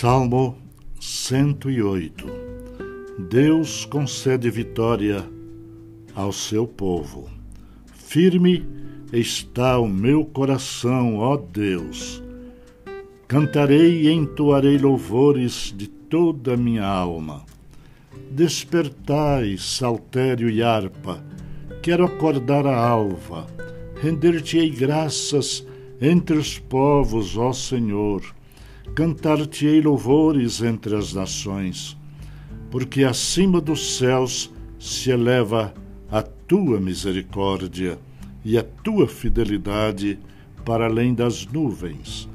Salmo 108. Deus concede vitória ao seu povo. Firme está o meu coração, ó Deus. Cantarei e entoarei louvores de toda a minha alma. Despertai, saltério e harpa. Quero acordar a alva. Render-te-ei graças entre os povos, ó Senhor. Cantar-te-ei louvores entre as nações. Porque acima dos céus se eleva a tua misericórdia e a tua fidelidade para além das nuvens.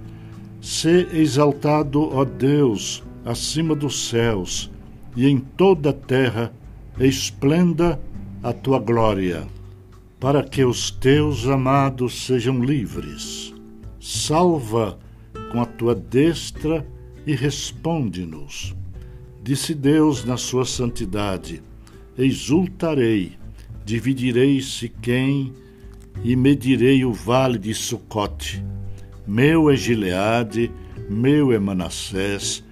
Sê exaltado, ó Deus, acima dos céus, e em toda a terra esplenda a tua glória, para que os teus amados sejam livres. Salva com a tua destra e responde-nos. Disse Deus na sua santidade: exultarei, dividirei Siquém e medirei o vale de Sucote. Meu é Gileade, meu é Manassés,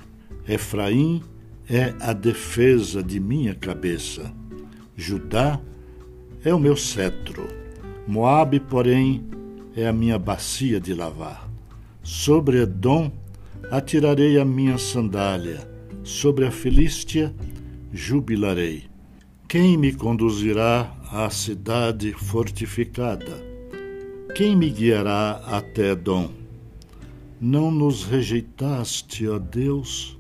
Efraim é a defesa de minha cabeça. Judá é o meu cetro, Moab, porém, é a minha bacia de lavar. Sobre Edom atirarei a minha sandália, sobre a Filístia jubilarei. Quem me conduzirá à cidade fortificada? Quem me guiará até Edom? Não nos rejeitaste, ó Deus.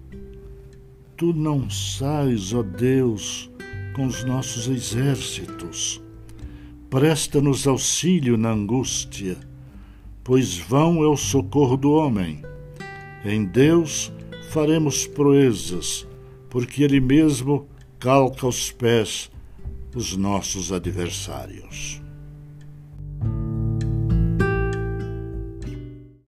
Tu não sais, ó Deus, com os nossos exércitos. Presta-nos auxílio na angústia, pois vão é o socorro do homem. Em Deus faremos proezas, porque Ele mesmo calca aos pés os nossos adversários.